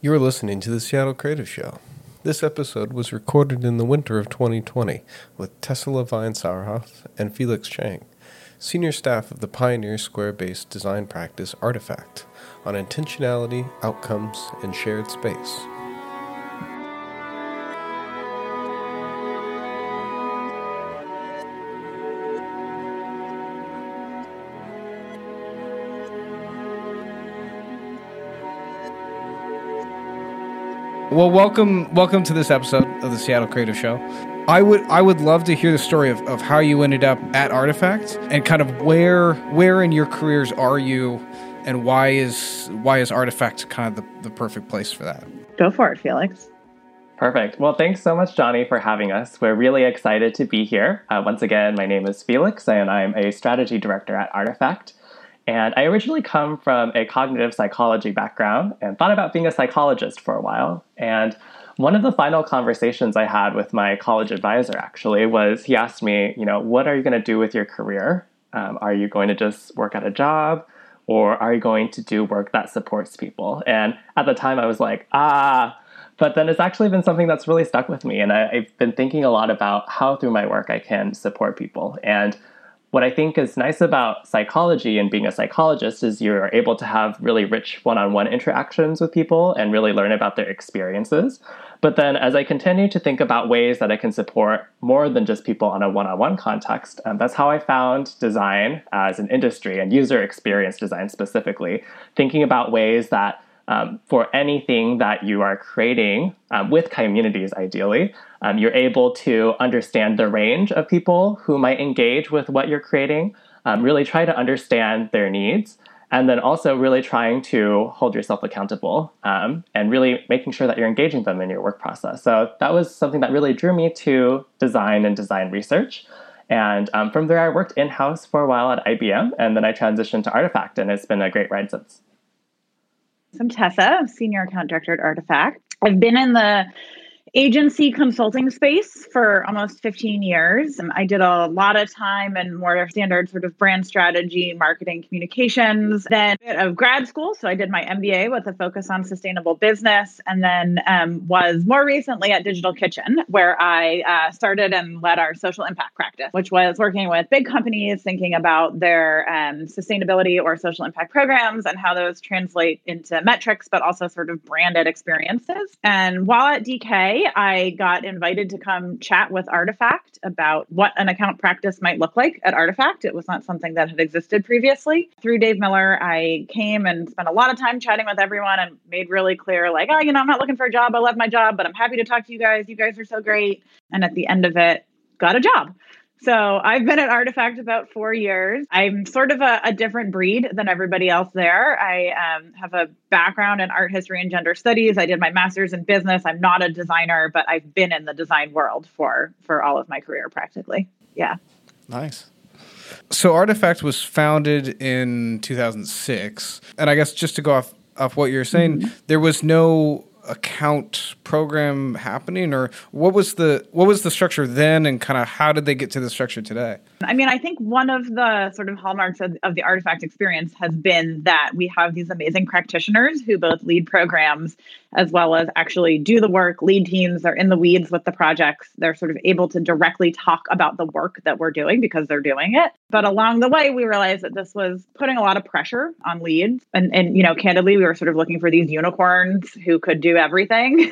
You're listening to the Seattle Creative Show. This episode was recorded in the winter of 2020 with Tessa Levine-Sauerhoff and Felix Chang, senior staff of the pioneer square-based design practice Artefact, on intentionality, outcomes, and shared space. Well, welcome to this episode of the Seattle Creative Show. I would love to hear the story of how you ended up at Artefact and kind of where in your careers are you, and why is Artefact kind of the perfect place for that? Go for it, Felix. Perfect. Well, thanks so much, Johnny, for having us. We're really excited to be here. Once again, my name is Felix, and I'm a strategy director at Artefact. And I originally come from a cognitive psychology background and thought about being a psychologist for a while. And one of the final conversations I had with my college advisor, actually, was he asked me, you know, what are you going to do with your career? Are you going to just work at a job, or are you going to do work that supports people? And at the time I was like, but then it's actually been something that's really stuck with me. And I've been thinking a lot about how through my work I can support people. And what I think is nice about psychology and being a psychologist is you're able to have really rich one-on-one interactions with people and really learn about their experiences. But then as I continue to think about ways that I can support more than just people on a one-on-one context, that's how I found design as an industry and user experience design specifically, thinking about ways that for anything that you are creating with communities, ideally, you're able to understand the range of people who might engage with what you're creating, really try to understand their needs, and then also really trying to hold yourself accountable and really making sure that you're engaging them in your work process. So that was something that really drew me to design and design research. And from there, I worked in-house for a while at IBM, and then I transitioned to Artefact, and it's been a great ride since. I'm Tessa, Senior Account Director at Artefact. I've been in the agency consulting space for almost 15 years. I did a lot of time in more standard sort of brand strategy, marketing, communications, then a bit of grad school. So I did my MBA with a focus on sustainable business, and then was more recently at Digital Kitchen, where I started and led our social impact practice, which was working with big companies, thinking about their sustainability or social impact programs and how those translate into metrics, but also sort of branded experiences. And while at DK, I got invited to come chat with Artefact about what an account practice might look like at Artefact. It was not something that had existed previously. Through Dave Miller, I came and spent a lot of time chatting with everyone and made really clear, like, oh, you know, I'm not looking for a job. I love my job, but I'm happy to talk to you guys. You guys are so great. And at the end of it, got a job. So I've been at Artefact about 4 years. I'm sort of a different breed than everybody else there. I have a background in art history and gender studies. I did my master's in business. I'm not a designer, but I've been in the design world for all of my career practically. Yeah. Nice. So Artefact was founded in 2006. And I guess just to go off what you're saying, There was no account program happening, or what was the structure then, and kind of how did they get to the structure today? I mean, I think one of the sort of hallmarks of the Artefact experience has been that we have these amazing practitioners who both lead programs as well as actually do the work, lead teams. They're in the weeds with the projects. They're sort of able to directly talk about the work that we're doing because they're doing it. But along the way, we realized that this was putting a lot of pressure on leads. And you know, candidly, we were sort of looking for these unicorns who could do everything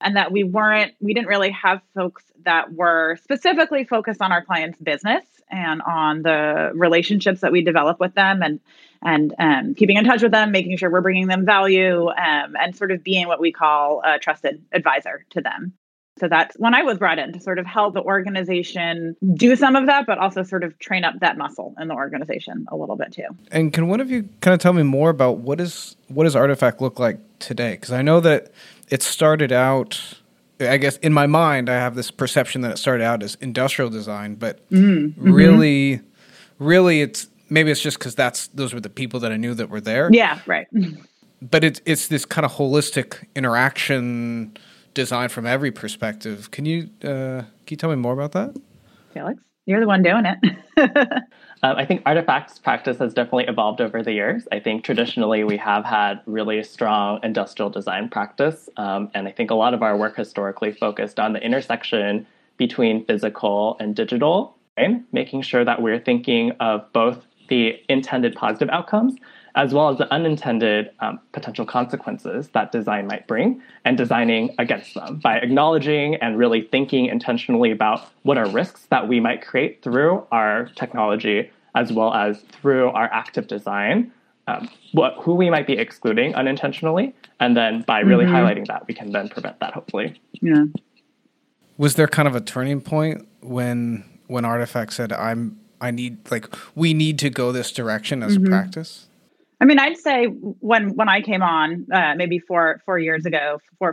and that we didn't really have folks that were specifically focused on our clients' business and on the relationships that we develop with them and keeping in touch with them, making sure we're bringing them value, and sort of being what we call a trusted advisor to them. So that's when I was brought in to sort of help the organization do some of that, but also sort of train up that muscle in the organization a little bit too. And can one of you kind of tell me more about what does Artefact look like today? Because I know that it started out, I guess in my mind, I have this perception that it started out as industrial design, but really it's, maybe it's just because those were the people that I knew that were there. Yeah, right. But it's this kind of holistic interaction design from every perspective. Can you tell me more about that? Felix, you're the one doing it. I think Artefact's practice has definitely evolved over the years. I think traditionally we have had really strong industrial design practice. And I think a lot of our work historically focused on the intersection between physical and digital, right? Making sure that we're thinking of both the intended positive outcomes as well as the unintended potential consequences that design might bring, and designing against them by acknowledging and really thinking intentionally about what are risks that we might create through our technology as well as through our active design, who we might be excluding unintentionally. And then by really highlighting that, we can then prevent that, hopefully. Yeah. Was there kind of a turning point when Artefact said, we need to go this direction as a practice? I mean, I'd say when I came on, maybe four or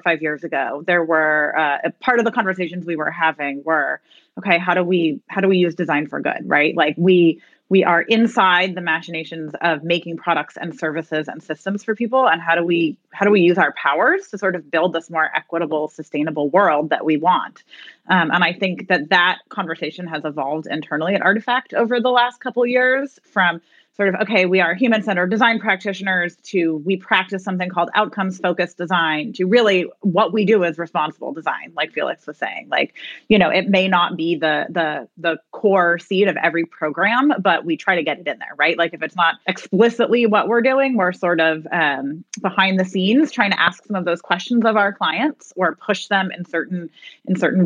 five years ago, there were part of the conversations we were having were, okay, how do we use design for good, right? Like we are inside the machinations of making products and services and systems for people, and how do we use our powers to sort of build this more equitable, sustainable world that we want? And I think that conversation has evolved internally at Artefact over the last couple of years from sort of, okay, we are human-centered design practitioners to we practice something called outcomes-focused design to really what we do is responsible design, like Felix was saying. Like, you know, it may not be the core seed of every program, but we try to get it in there, right? Like if it's not explicitly what we're doing, we're sort of behind the scenes trying to ask some of those questions of our clients or push them in certain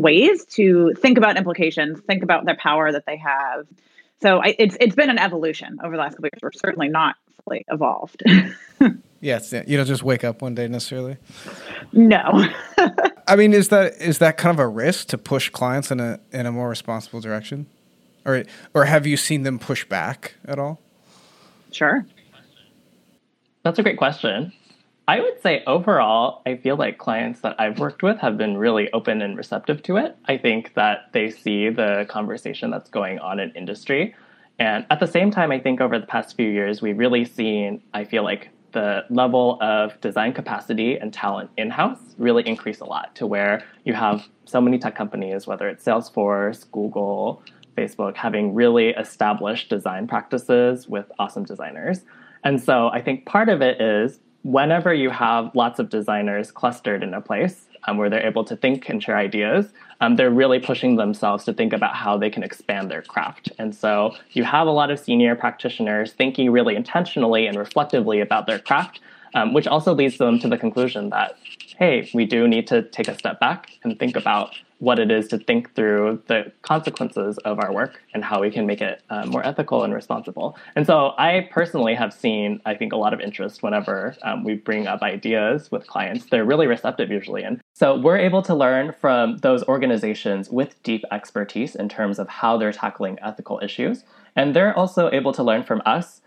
ways to think about implications, think about the power that they have. So it's been an evolution over the last couple of years. We're certainly not fully evolved. Yes, you don't just wake up one day necessarily. No. I mean, is that kind of a risk to push clients in a more responsible direction, or have you seen them push back at all? Sure. That's a great question. I would say overall, I feel like clients that I've worked with have been really open and receptive to it. I think that they see the conversation that's going on in industry. And at the same time, I think over the past few years, we've really seen, I feel like, the level of design capacity and talent in-house really increase a lot to where you have so many tech companies, whether it's Salesforce, Google, Facebook, having really established design practices with awesome designers. And so I think part of it is, whenever you have lots of designers clustered in a place where they're able to think and share ideas, they're really pushing themselves to think about how they can expand their craft. And so you have a lot of senior practitioners thinking really intentionally and reflectively about their craft, which also leads them to the conclusion that, hey, we do need to take a step back and think about what it is to think through the consequences of our work and how we can make it more ethical and responsible. And so I personally have seen, I think, a lot of interest whenever we bring up ideas with clients. They're really receptive usually. And so we're able to learn from those organizations with deep expertise in terms of how they're tackling ethical issues. And they're also able to learn from us,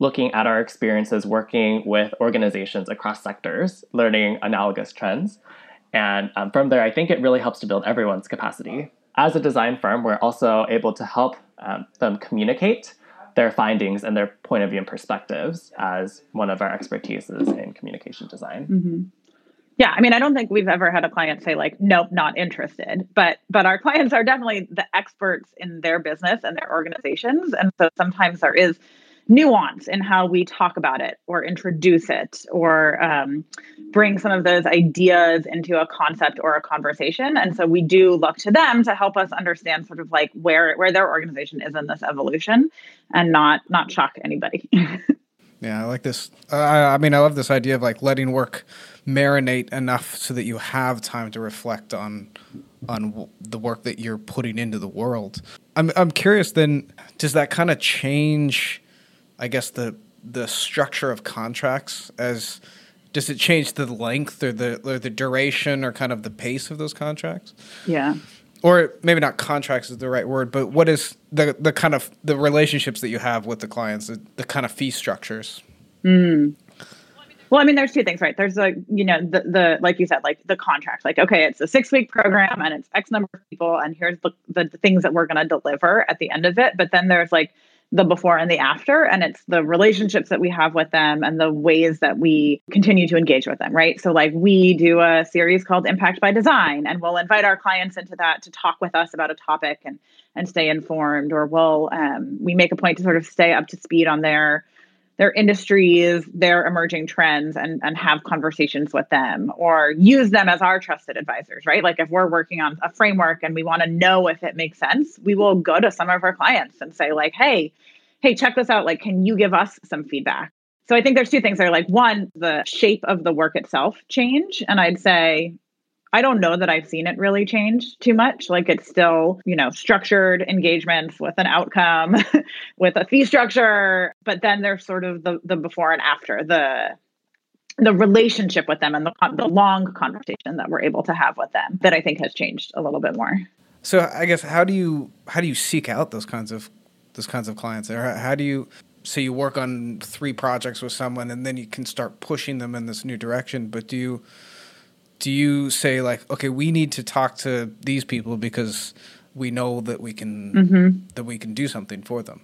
looking at our experiences working with organizations across sectors, learning analogous trends. And from there, I think it really helps to build everyone's capacity. As a design firm, we're also able to help them communicate their findings and their point of view and perspectives as one of our expertises in communication design. Mm-hmm. Yeah, I mean, I don't think we've ever had a client say like, nope, not interested. But our clients are definitely the experts in their business and their organizations. And so sometimes there is nuance in how we talk about it or introduce it or bring some of those ideas into a concept or a conversation. And so we do look to them to help us understand sort of like where their organization is in this evolution and not shock anybody. Yeah, I like this. I mean, I love this idea of like letting work marinate enough so that you have time to reflect on the work that you're putting into the world. I'm curious then, does that kind of change, I guess, the structure of contracts? As does it change the length or the duration or kind of the pace of those contracts? Yeah. Or maybe not contracts is the right word, but what is the kind of the relationships that you have with the clients, the kind of fee structures? Mm. Well, I mean, there's two things, right? There's like, you know, the like you said, like the contract, like, okay, it's a 6-week program and it's X number of people and here's the things that we're going to deliver at the end of it. But then there's like the before and the after, and it's the relationships that we have with them and the ways that we continue to engage with them, right? So like we do a series called Impact by Design, and we'll invite our clients into that to talk with us about a topic and stay informed, or we'll we make a point to sort of stay up to speed on their industries, their emerging trends, and have conversations with them, or use them as our trusted advisors, right? Like if we're working on a framework and we want to know if it makes sense, we will go to some of our clients and say like, hey, check this out. Like, can you give us some feedback? So I think there's two things there. Like one, the shape of the work itself change. And I'd say, I don't know that I've seen it really change too much. Like it's still, structured engagements with an outcome, with a fee structure, but then there's sort of the before and after, the relationship with them and the long conversation that we're able to have with them that I think has changed a little bit more. So I guess how do you seek out those kinds of clients? Or so you work on 3 projects with someone and then you can start pushing them in this new direction, but do you say like, okay, we need to talk to these people because we know that we can do something for them?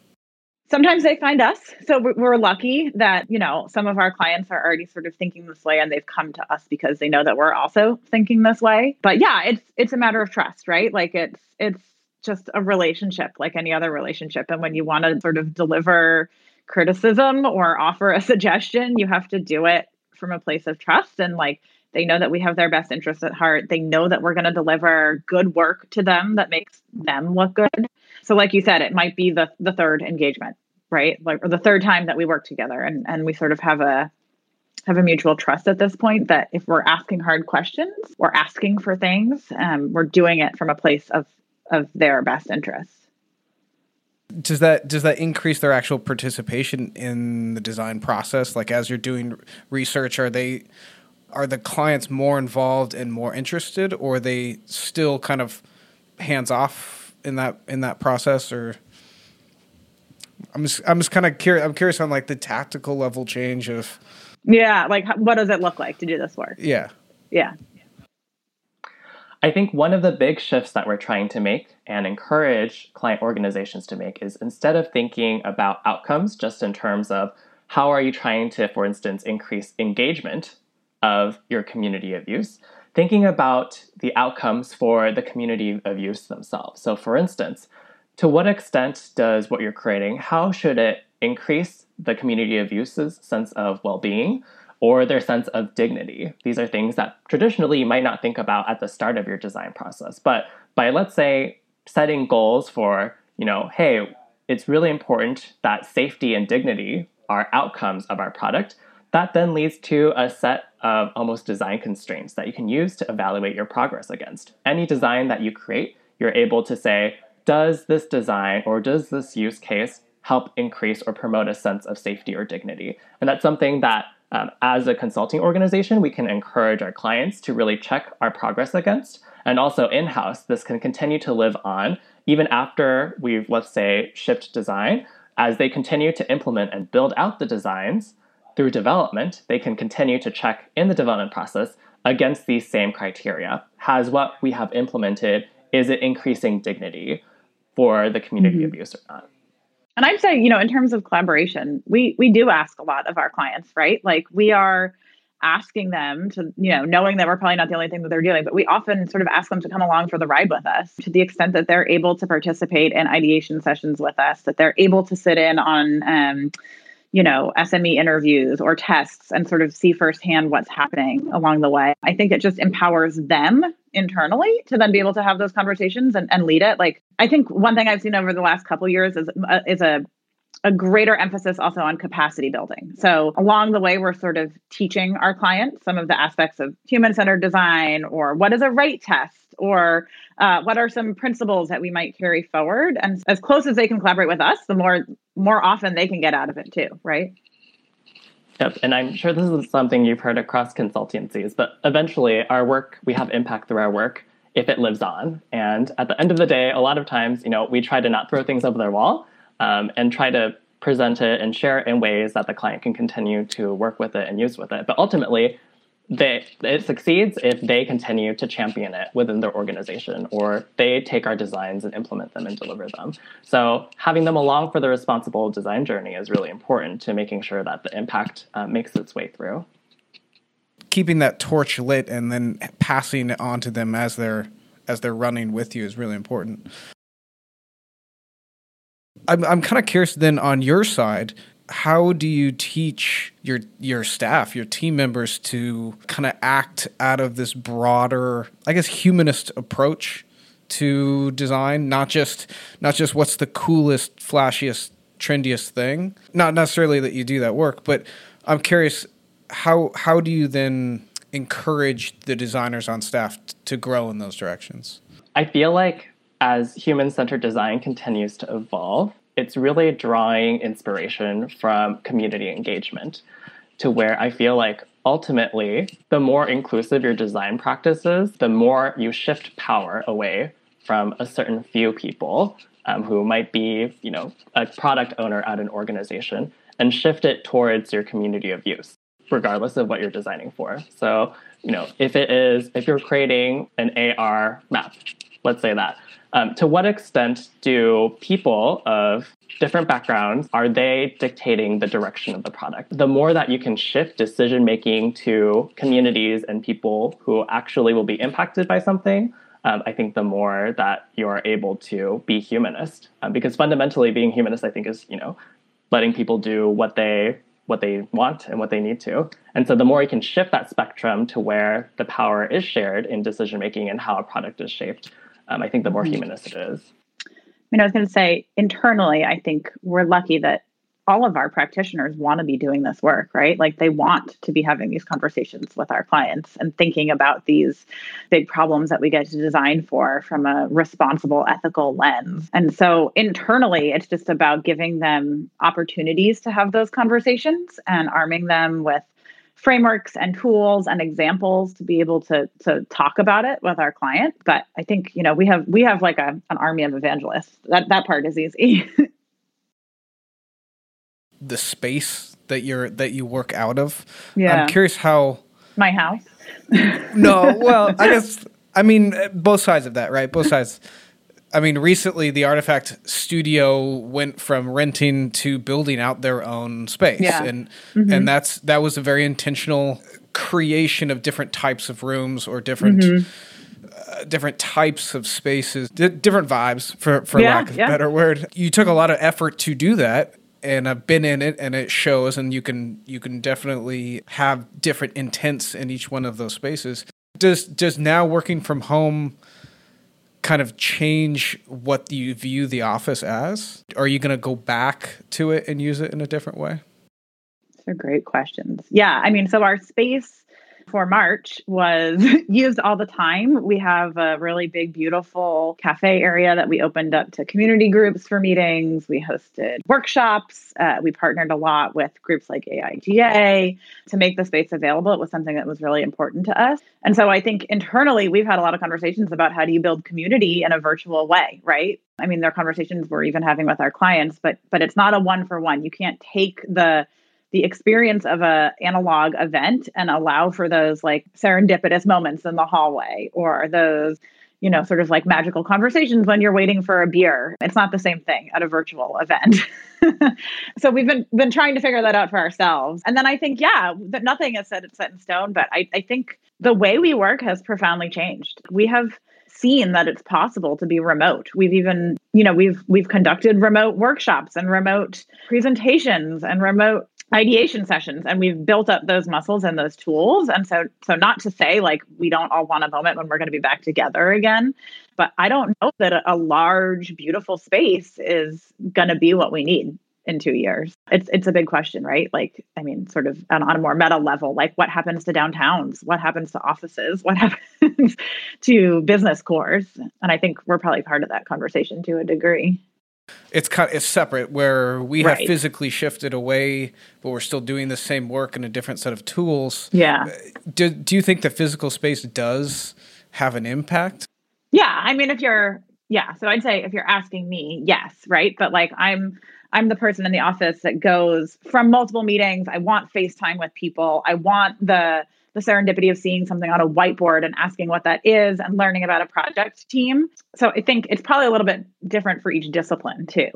Sometimes they find us. So we're lucky that, some of our clients are already sort of thinking this way and they've come to us because they know that we're also thinking this way. But yeah, it's a matter of trust, right? Like it's just a relationship like any other relationship. And when you want to sort of deliver criticism or offer a suggestion, you have to do it from a place of trust. And like, they know that we have their best interests at heart. They know that we're going to deliver good work to them that makes them look good. So like you said, it might be the third engagement, right? Like, or the third time that we work together. And we sort of have a mutual trust at this point that if we're asking hard questions, we're asking for things, we're doing it from a place of their best interests. Does that increase their actual participation in the design process? Like as you're doing research, are the clients more involved and more interested, or are they still kind of hands off in that process? Or I'm just kind of curious. I'm curious on like the tactical level change of like what does it look like to do this work? Yeah. I think one of the big shifts that we're trying to make and encourage client organizations to make is instead of thinking about outcomes just in terms of how are you trying to, for instance, increase engagement of your community of use, thinking about the outcomes for the community of use themselves. So for instance, to what extent does what you're creating, how should it increase the community of use's sense of well-being or their sense of dignity? These are things that traditionally you might not think about at the start of your design process. But by, let's say, setting goals for, hey, it's really important that safety and dignity are outcomes of our product, that then leads to a set of almost design constraints that you can use to evaluate your progress against. Any design that you create, you're able to say, does this design or does this use case help increase or promote a sense of safety or dignity? And that's something that as a consulting organization, we can encourage our clients to really check our progress against. And also in-house, this can continue to live on even after we've, let's say, shipped design. As they continue to implement and build out the designs through development, they can continue to check in the development process against these same criteria. Has what we have implemented, is it increasing dignity for the community of use or not? And I'd say, in terms of collaboration, we do ask a lot of our clients, right? Like we are asking them to, knowing that we're probably not the only thing that they're doing, but we often sort of ask them to come along for the ride with us to the extent that they're able to participate in ideation sessions with us, that they're able to sit in on, SME interviews or tests and sort of see firsthand what's happening along the way. I think it just empowers them internally to then be able to have those conversations and lead it. Like, I think one thing I've seen over the last couple of years is a greater emphasis also on capacity building. So along the way, we're sort of teaching our clients some of the aspects of human-centered design, or what is a right test, or what are some principles that we might carry forward. And as close as they can collaborate with us, the more often they can get out of it too, right? Yep, and I'm sure this is something you've heard across consultancies, but eventually our work, we have impact through our work if it lives on. And at the end of the day, a lot of times, we try to not throw things over their wall and try to present it and share it in ways that the client can continue to work with it and use with it. But ultimately, it succeeds if they continue to champion it within their organization, or they take our designs and implement them and deliver them. So having them along for the responsible design journey is really important to making sure that the impact makes its way through. Keeping that torch lit and then passing it on to them as they're running with you is really important. I'm kind of curious then on your side, how do you teach your staff, your team members, to kind of act out of this broader, I guess, humanist approach to design? Not just what's the coolest, flashiest, trendiest thing. Not necessarily that you do that work, but I'm curious, how do you then encourage the designers on staff to grow in those directions? I feel like as human-centered design continues to evolve, it's really drawing inspiration from community engagement, to where I feel like ultimately, the more inclusive your design practices, the more you shift power away from a certain few people who might be, a product owner at an organization, and shift it towards your community of use, regardless of what you're designing for. So, if you're creating an AR map, let's say that. To what extent do people of different backgrounds, are they dictating the direction of the product? The more that you can shift decision-making to communities and people who actually will be impacted by something, I think the more that you're able to be humanist. Because fundamentally being humanist, I think, is, letting people do what they want and what they need to. And so the more you can shift that spectrum to where the power is shared in decision-making and how a product is shaped, I think the more humanist it is. I was going to say, internally, I think we're lucky that all of our practitioners want to be doing this work, right? Like, they want to be having these conversations with our clients and thinking about these big problems that we get to design for from a responsible, ethical lens. And so internally, it's just about giving them opportunities to have those conversations and arming them with frameworks and tools and examples to be able to talk about it with our client. But I think, we have like an army of evangelists. That part is easy. The space that you work out of. Yeah. I'm curious how. My house. No, well, both sides of that, right? Both sides. Recently the Artefact studio went from renting to building out their own space. Yeah. And that was a very intentional creation of different types of rooms or different different types of spaces, different vibes for lack of a better word. You took a lot of effort to do that, and I've been in it, and it shows, and you can definitely have different intents in each one of those spaces. Does now working from home kind of change what you view the office as? Are you going to go back to it and use it in a different way? Those are great questions. Yeah. So our space for March was used all the time. We have a really big, beautiful cafe area that we opened up to community groups for meetings. We hosted workshops. We partnered a lot with groups like AIGA to make the space available. It was something that was really important to us. And so I think internally, we've had a lot of conversations about how do you build community in a virtual way, right? There are conversations we're even having with our clients, but it's not a one-for-one. You can't take the experience of an analog event and allow for those like serendipitous moments in the hallway, or those, sort of like magical conversations when you're waiting for a beer. It's not the same thing at a virtual event. So we've been trying to figure that out for ourselves. And then I think, that nothing is set in stone, but I think the way we work has profoundly changed. We have seen that it's possible to be remote. We've even, we've conducted remote workshops and remote presentations and remote ideation sessions, and we've built up those muscles and those tools. And so not to say like we don't all want a moment when we're going to be back together again, but I don't know that a large, beautiful space is going to be what we need in 2 years. It's a big question, right? Like, sort of on a more meta level, like what happens to downtowns? What happens to offices? What happens to business cores? And I think we're probably part of that conversation to a degree. It's kind of, it's separate where we have physically shifted away, but we're still doing the same work in a different set of tools. Yeah. Do you think the physical space does have an impact? Yeah. So I'd say if you're asking me, yes. Right. But like, I'm the person in the office that goes from multiple meetings. I want FaceTime with people. I want the the serendipity of seeing something on a whiteboard and asking what that is and learning about a project team. So I think it's probably a little bit different for each discipline too.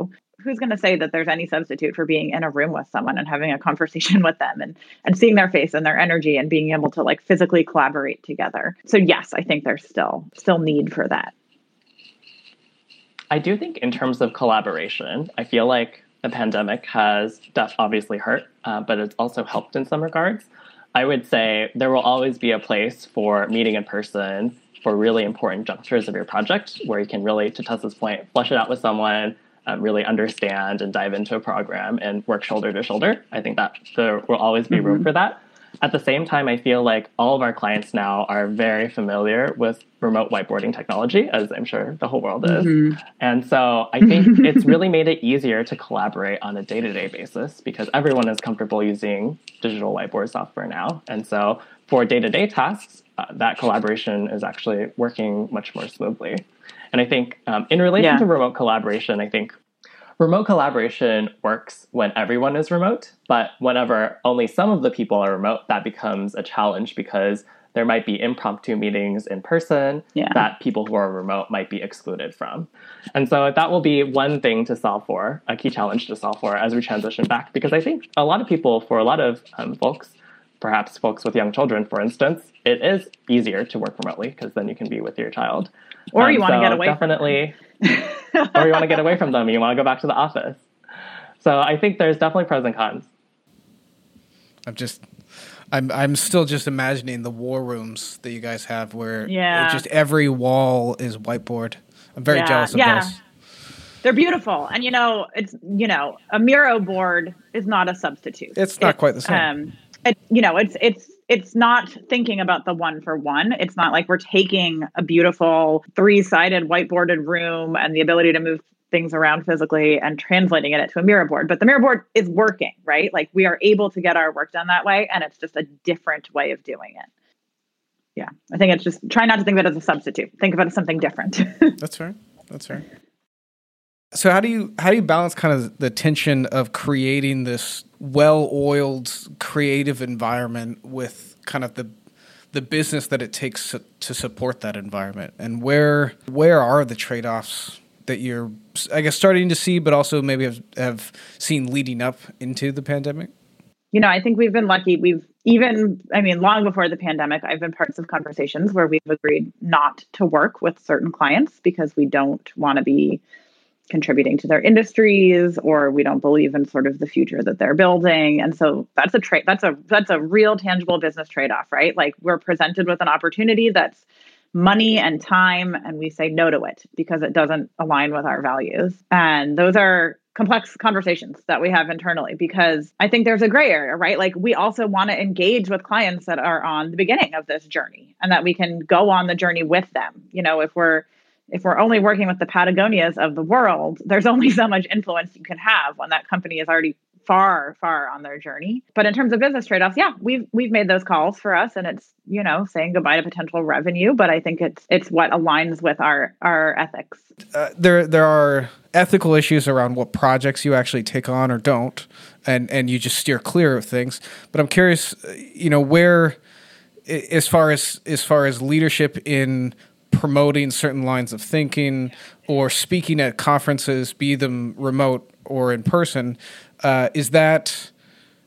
Who's going to say that there's any substitute for being in a room with someone and having a conversation with them and seeing their face and their energy and being able to like physically collaborate together. So yes, I think there's still need for that. I do think in terms of collaboration, I feel like the pandemic has obviously hurt, but it's also helped in some regards. I would say there will always be a place for meeting in person for really important junctures of your project where you can really, to Tessa's point, flesh it out with someone, really understand and dive into a program and work shoulder to shoulder. I think that there will always be room for that. At the same time, I feel like all of our clients now are very familiar with remote whiteboarding technology, as I'm sure the whole world is. And so I think it's really made it easier to collaborate on a day-to-day basis because everyone is comfortable using digital whiteboard software now. And so for day-to-day tasks, that collaboration is actually working much more smoothly. And I think in relation to remote collaboration, I think remote collaboration works when everyone is remote, but whenever only some of the people are remote, that becomes a challenge because there might be impromptu meetings in person that people who are remote might be excluded from. And so that will be one thing to solve for, a key challenge to solve for as we transition back, because I think a lot of people, for a lot of folks, perhaps folks with young children, for instance, it is easier to work remotely because then you can be with your child. Or you want to get away from them. Or you want to get away from them. You want to go back to the office. So I think there's definitely pros and cons. I'm still just imagining the war rooms that you guys have where just every wall is whiteboard. I'm very jealous of those. They're beautiful. And, a Miro board is not a substitute. It's not quite the same. It's not thinking about the one for one. It's not like we're taking a beautiful three-sided whiteboarded room and the ability to move things around physically and translating it to a Miro board. But the Miro board is working, right? Like we are able to get our work done that way. And it's just a different way of doing it. Yeah. I think it's just try not to think of it as a substitute. Think about it as something different. That's fair. That's fair. So how do you balance kind of the tension of creating this well-oiled creative environment with kind of the business that it takes to support that environment? And where are the trade-offs that you're, I guess, starting to see, but also maybe have seen leading up into the pandemic? I think we've been lucky. Long before the pandemic, I've been parts of conversations where we've agreed not to work with certain clients because we don't want to be contributing to their industries, or we don't believe in sort of the future that they're building. And so that's a trade. That's a real tangible business trade-off, right? Like we're presented with an opportunity that's money and time, and we say no to it because it doesn't align with our values. And those are complex conversations that we have internally, because I think there's a gray area, right? Like we also want to engage with clients that are on the beginning of this journey and that we can go on the journey with them. If we're only working with the Patagonias of the world, there's only so much influence you can have when that company is already far, far on their journey. But in terms of business trade-offs, we've made those calls for us, and it's, saying goodbye to potential revenue, but I think it's what aligns with our ethics. There are ethical issues around what projects you actually take on or don't, and you just steer clear of things. But I'm curious, where, as far as leadership in promoting certain lines of thinking or speaking at conferences, be them remote or in person, is that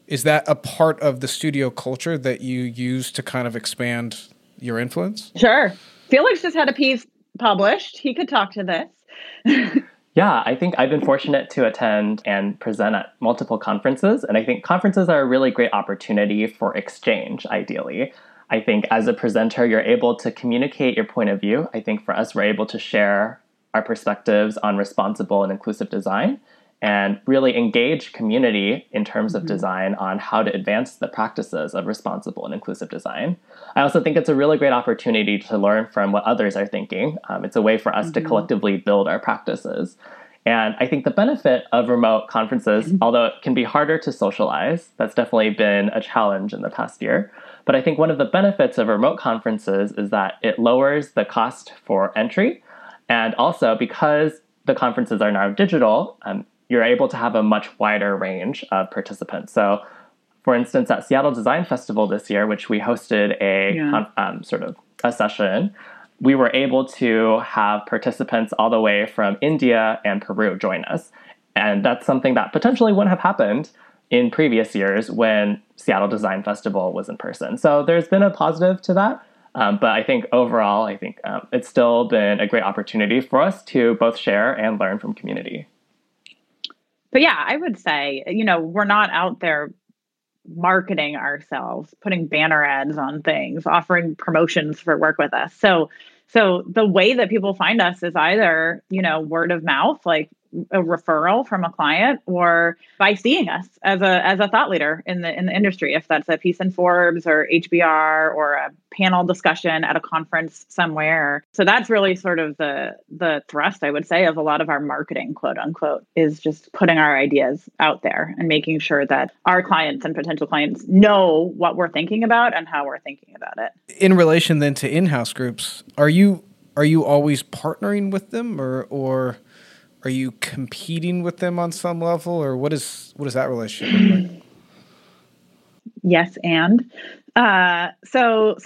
a part of the studio culture that you use to kind of expand your influence? Sure. Felix just had a piece published. He could talk to this. Yeah, I think I've been fortunate to attend and present at multiple conferences. And I think conferences are a really great opportunity for exchange, ideally. I think as a presenter, you're able to communicate your point of view. I think for us, we're able to share our perspectives on responsible and inclusive design and really engage community in terms of design on how to advance the practices of responsible and inclusive design. I also think it's a really great opportunity to learn from what others are thinking. It's a way for us to collectively build our practices. And I think the benefit of remote conferences, although it can be harder to socialize, that's definitely been a challenge in the past year. But I think one of the benefits of remote conferences is that it lowers the cost for entry. And also because the conferences are now digital, you're able to have a much wider range of participants. So For instance, at Seattle Design Festival this year, which we hosted a sort of a session, we were able to have participants all the way from India and Peru join us. And that's something that potentially wouldn't have happened in previous years when Seattle Design Festival was in person. So there's been a positive to that. But I think overall, I think it's still been a great opportunity for us to both share and learn from community. But yeah, I would say, you know, we're not out there marketing ourselves, putting banner ads on things, offering promotions for work with us. So the way that people find us is either, you know, word of mouth, like a referral from a client, or by seeing us as a thought leader in the industry. If that's a piece in Forbes or HBR or a panel discussion at a conference somewhere. So that's really sort of the thrust, I would say, of a lot of our marketing, quote unquote, is just putting our ideas out there and making sure that our clients and potential clients know what we're thinking about and how we're thinking about it. In relation then to in-house groups, are you always partnering with them or are you competing with them on some level, or what is that relationship look like? Yes, and so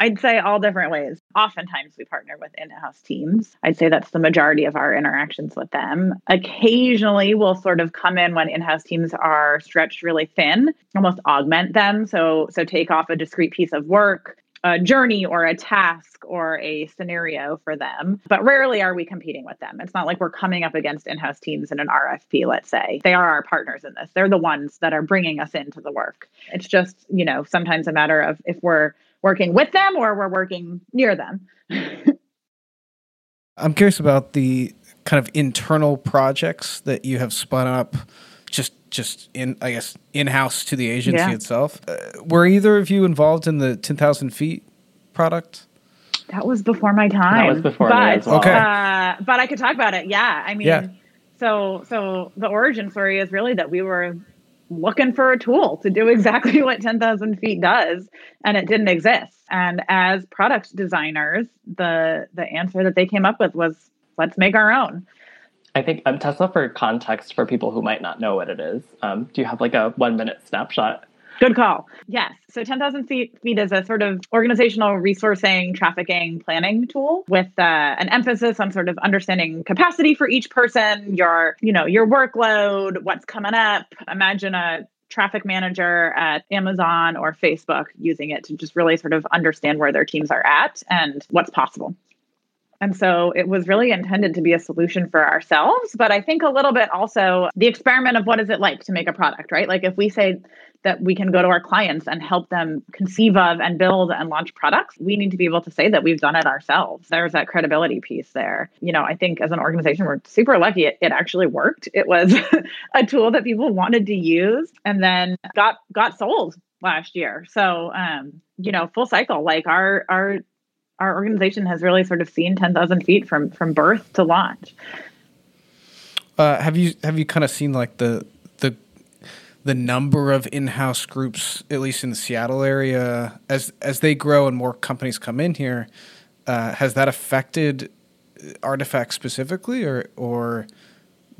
I'd say all different ways. Oftentimes we partner with in-house teams. I'd say that's the majority of our interactions with them. Occasionally we'll sort of come in when in-house teams are stretched really thin, almost augment them. So take off a discrete piece of work, a journey or a task or a scenario for them, but rarely are we competing with them. It's not like we're coming up against in-house teams in an RFP, let's say. They are our partners in this. They're the ones that are bringing us into the work. It's just, you know, sometimes a matter of if we're working with them or we're working near them. I'm curious about the kind of internal projects that you have spun up just in, I guess, in-house to the agency itself. Were either of you involved in the 10,000 feet product? That was before my time. That was before me as well. Okay. But I could talk about it. Yeah. I mean, So the origin story is really that we were looking for a tool to do exactly what 10,000 feet does, and it didn't exist. And as product designers, the answer that they came up with was, let's make our own. I think, Tessa, for context, for people who might not know what it is, do you have like a 1-minute snapshot? Good call. Yes. So 10,000 feet is a sort of organizational resourcing, trafficking, planning tool with an emphasis on sort of understanding capacity for each person, your workload, what's coming up. Imagine a traffic manager at Amazon or Facebook using it to just really sort of understand where their teams are at and what's possible. And so it was really intended to be a solution for ourselves, but I think a little bit also the experiment of what is it like to make a product, right? Like if we say that we can go to our clients and help them conceive of and build and launch products, we need to be able to say that we've done it ourselves. There's that credibility piece there. You know, I think as an organization, we're super lucky it actually worked. It was a tool that people wanted to use and then got sold last year. So, you know, full cycle, like our organization has really sort of seen 10,000 feet from birth to launch. Have you kind of seen like the number of in-house groups, at least in the Seattle area, as they grow and more companies come in here? Has that affected Artefact specifically, or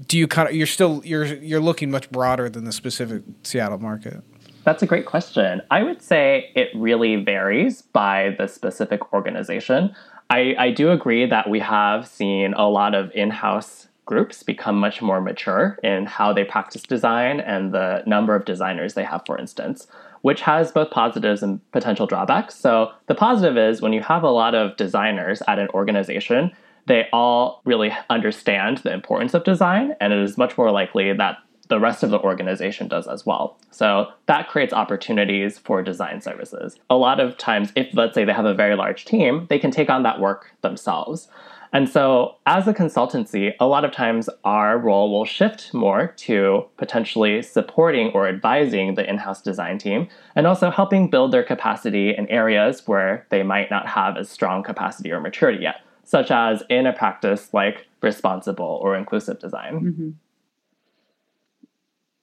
do you kind of you're looking much broader than the specific Seattle market? That's a great question. I would say it really varies by the specific organization. I do agree that we have seen a lot of in-house groups become much more mature in how they practice design and the number of designers they have, for instance, which has both positives and potential drawbacks. So the positive is when you have a lot of designers at an organization, they all really understand the importance of design, and it is much more likely that the rest of the organization does as well. So that creates opportunities for design services. A lot of times, if let's say they have a very large team, they can take on that work themselves. And so as a consultancy, a lot of times our role will shift more to potentially supporting or advising the in-house design team and also helping build their capacity in areas where they might not have as strong capacity or maturity yet, such as in a practice like responsible or inclusive design. Mm-hmm.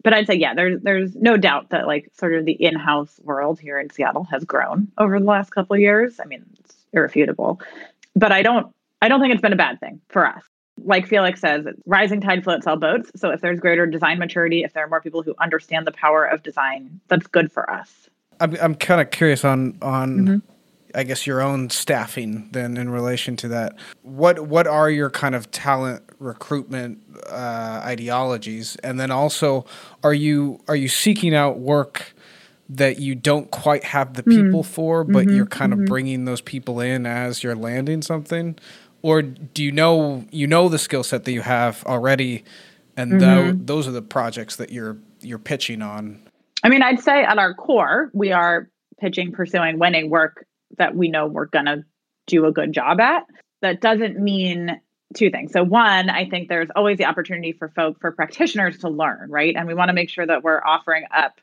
But I'd say, yeah, there's no doubt that like sort of the in-house world here in Seattle has grown over the last couple of years. I mean, it's irrefutable, but I don't think it's been a bad thing for us. Like Felix says, rising tide floats all boats. So if there's greater design maturity, if there are more people who understand the power of design, that's good for us. I'm kind of curious on I guess, your own staffing then in relation to that. What are your kind of talent recruitment ideologies? And then also, are you seeking out work that you don't quite have the people for, but you're kind of bringing those people in as you're landing something? Or do you know the skill set that you have already, and those are the projects that you're pitching on? I mean, I'd say at our core, we are pitching, pursuing, winning work that we know we're going to do a good job at. That doesn't mean two things. So one, I think there's always the opportunity for practitioners to learn, right? And we want to make sure that we're offering up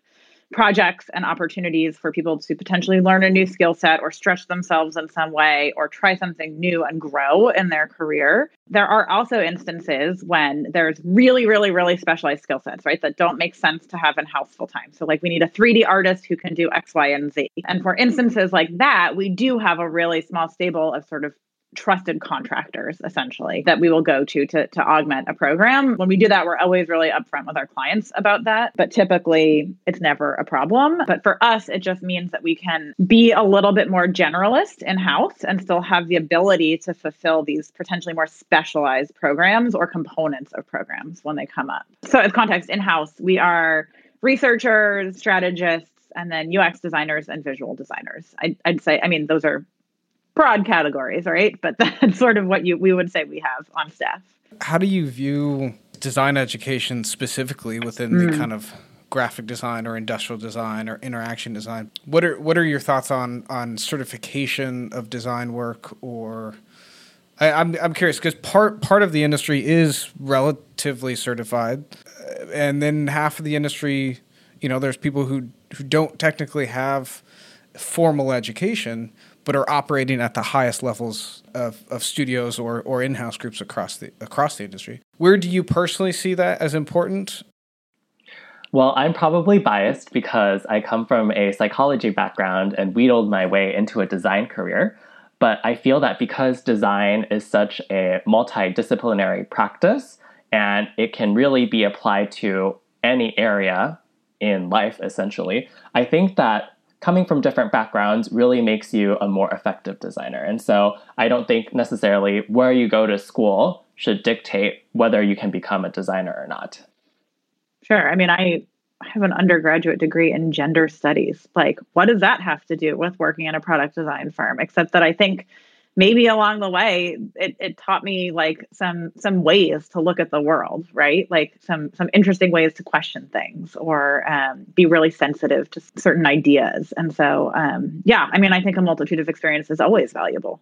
projects and opportunities for people to potentially learn a new skill set or stretch themselves in some way or try something new and grow in their career. There are also instances when there's really, really, really specialized skill sets, right, that don't make sense to have in-house full time. So like we need a 3D artist who can do X, Y, and Z. And for instances like that, we do have a really small stable of sort of trusted contractors, essentially, that we will go to augment a program. When we do that, we're always really upfront with our clients about that. But typically, it's never a problem. But for us, it just means that we can be a little bit more generalist in-house and still have the ability to fulfill these potentially more specialized programs or components of programs when they come up. So as context, in-house, we are researchers, strategists, and then UX designers and visual designers. I'd say, I mean, those are broad categories, right? But that's sort of what we would say we have on staff. How do you view design education specifically within the kind of graphic design or industrial design or interaction design? What are your thoughts on certification of design work? Or I'm curious because part of the industry is relatively certified, and then half of the industry, you know, there's people who don't technically have formal education, but are operating at the highest levels of studios or in-house groups across the industry. Where do you personally see that as important? Well, I'm probably biased because I come from a psychology background and wheedled my way into a design career. But I feel that because design is such a multidisciplinary practice and it can really be applied to any area in life, essentially, I think that coming from different backgrounds really makes you a more effective designer. And so I don't think necessarily where you go to school should dictate whether you can become a designer or not. Sure. I mean, I have an undergraduate degree in gender studies. Like, what does that have to do with working in a product design firm? Except that I think maybe along the way, it taught me like some ways to look at the world, right? Like some interesting ways to question things or be really sensitive to certain ideas. And so, yeah, I mean, I think a multitude of experience is always valuable.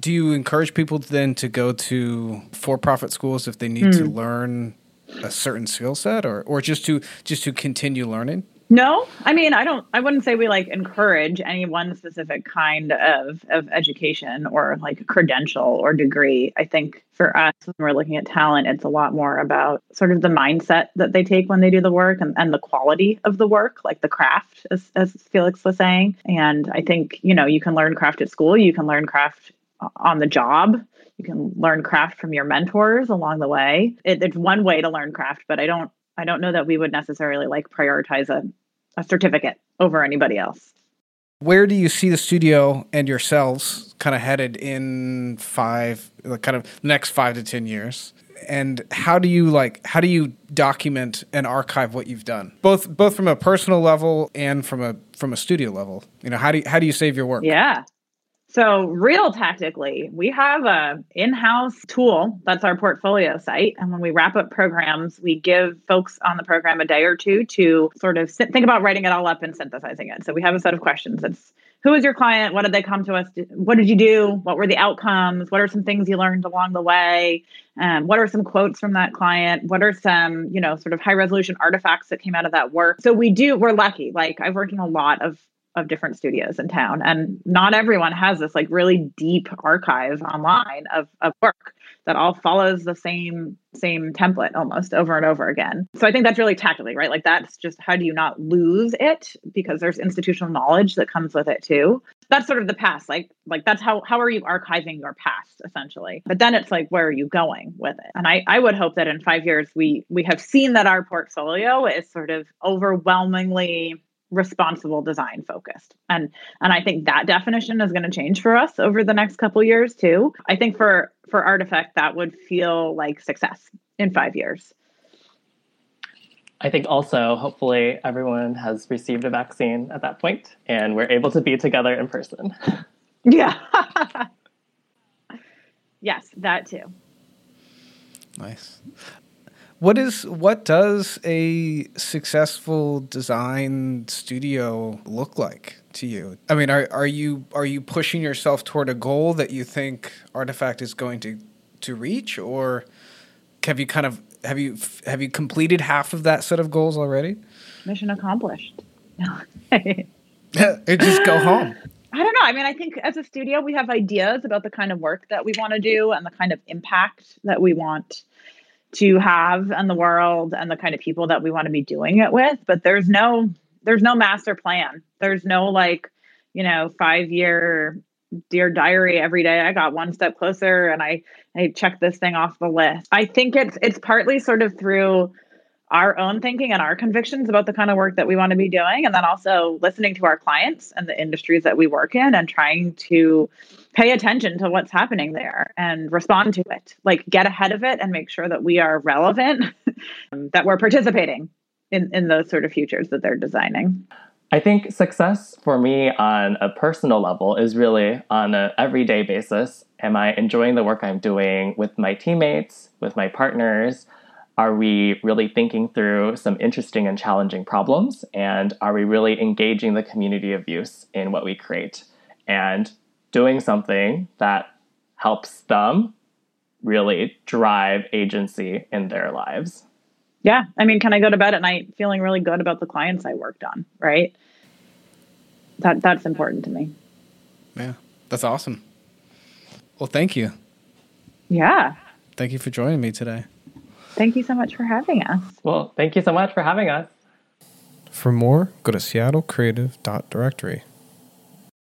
Do you encourage people then to go to for-profit schools if they need to learn a certain skill set or just to continue learning? No, I mean, I wouldn't say we like encourage any one specific kind of education or like credential or degree. I think for us, when we're looking at talent, it's a lot more about sort of the mindset that they take when they do the work and the quality of the work, like the craft, as Felix was saying. And I think, you know, you can learn craft at school, you can learn craft on the job. You can learn craft from your mentors along the way. It's one way to learn craft, but I don't know that we would necessarily like prioritize a certificate over anybody else. Where do you see the studio and yourselves kind of headed in next 5 to 10 years? And how do you document and archive what you've done, both from a personal level and from a studio level? You know, how do you save your work? Yeah. So real tactically, we have a in-house tool that's our portfolio site. And when we wrap up programs, we give folks on the program a day or two to sort of think about writing it all up and synthesizing it. So we have a set of questions. It's who is your client? What did they come to us? What did you do? What were the outcomes? What are some things you learned along the way? What are some quotes from that client? What are some, you know, sort of high resolution artifacts that came out of that work? So we're lucky. Like I've worked in a lot of of different studios in town. And not everyone has this like really deep archive online of work that all follows the same template almost over and over again. So I think that's really tactically, right? Like that's just, how do you not lose it? Because there's institutional knowledge that comes with it too. That's sort of the past. Like that's how are you archiving your past essentially? But then it's like, where are you going with it? And I would hope that in 5 years, we have seen that our portfolio is sort of overwhelmingly responsible design focused. And I think that definition is going to change for us over the next couple of years too. I think for Artefact, that would feel like success in 5 years. I think also, hopefully, everyone has received a vaccine at that point and we're able to be together in person. Yeah. Yes, that too. Nice. What does a successful design studio look like to you? I mean, are you pushing yourself toward a goal that you think Artefact is going to reach, or have you completed half of that set of goals already? Mission accomplished. Just go home. I don't know. I mean, I think as a studio, we have ideas about the kind of work that we want to do and the kind of impact that we want to have in the world and the kind of people that we want to be doing it with. But there's no master plan. There's no 5-year Dear Diary, every day I got one step closer and I checked this thing off the list. I think it's partly sort of through our own thinking and our convictions about the kind of work that we want to be doing. And then also listening to our clients and the industries that we work in and trying to pay attention to what's happening there and respond to it, like get ahead of it and make sure that we are relevant, that we're participating in those sort of futures that they're designing. I think success for me on a personal level is really on an everyday basis. Am I enjoying the work I'm doing with my teammates, with my partners? Are we really thinking through some interesting and challenging problems? And are we really engaging the community of use in what we create and doing something that helps them really drive agency in their lives? Yeah. I mean, can I go to bed at night feeling really good about the clients I worked on, right? That's important to me. Yeah. That's awesome. Well, thank you. Yeah. Thank you for joining me today. Thank you so much for having us. Well, thank you so much for having us. For more, go to seattlecreative.directory.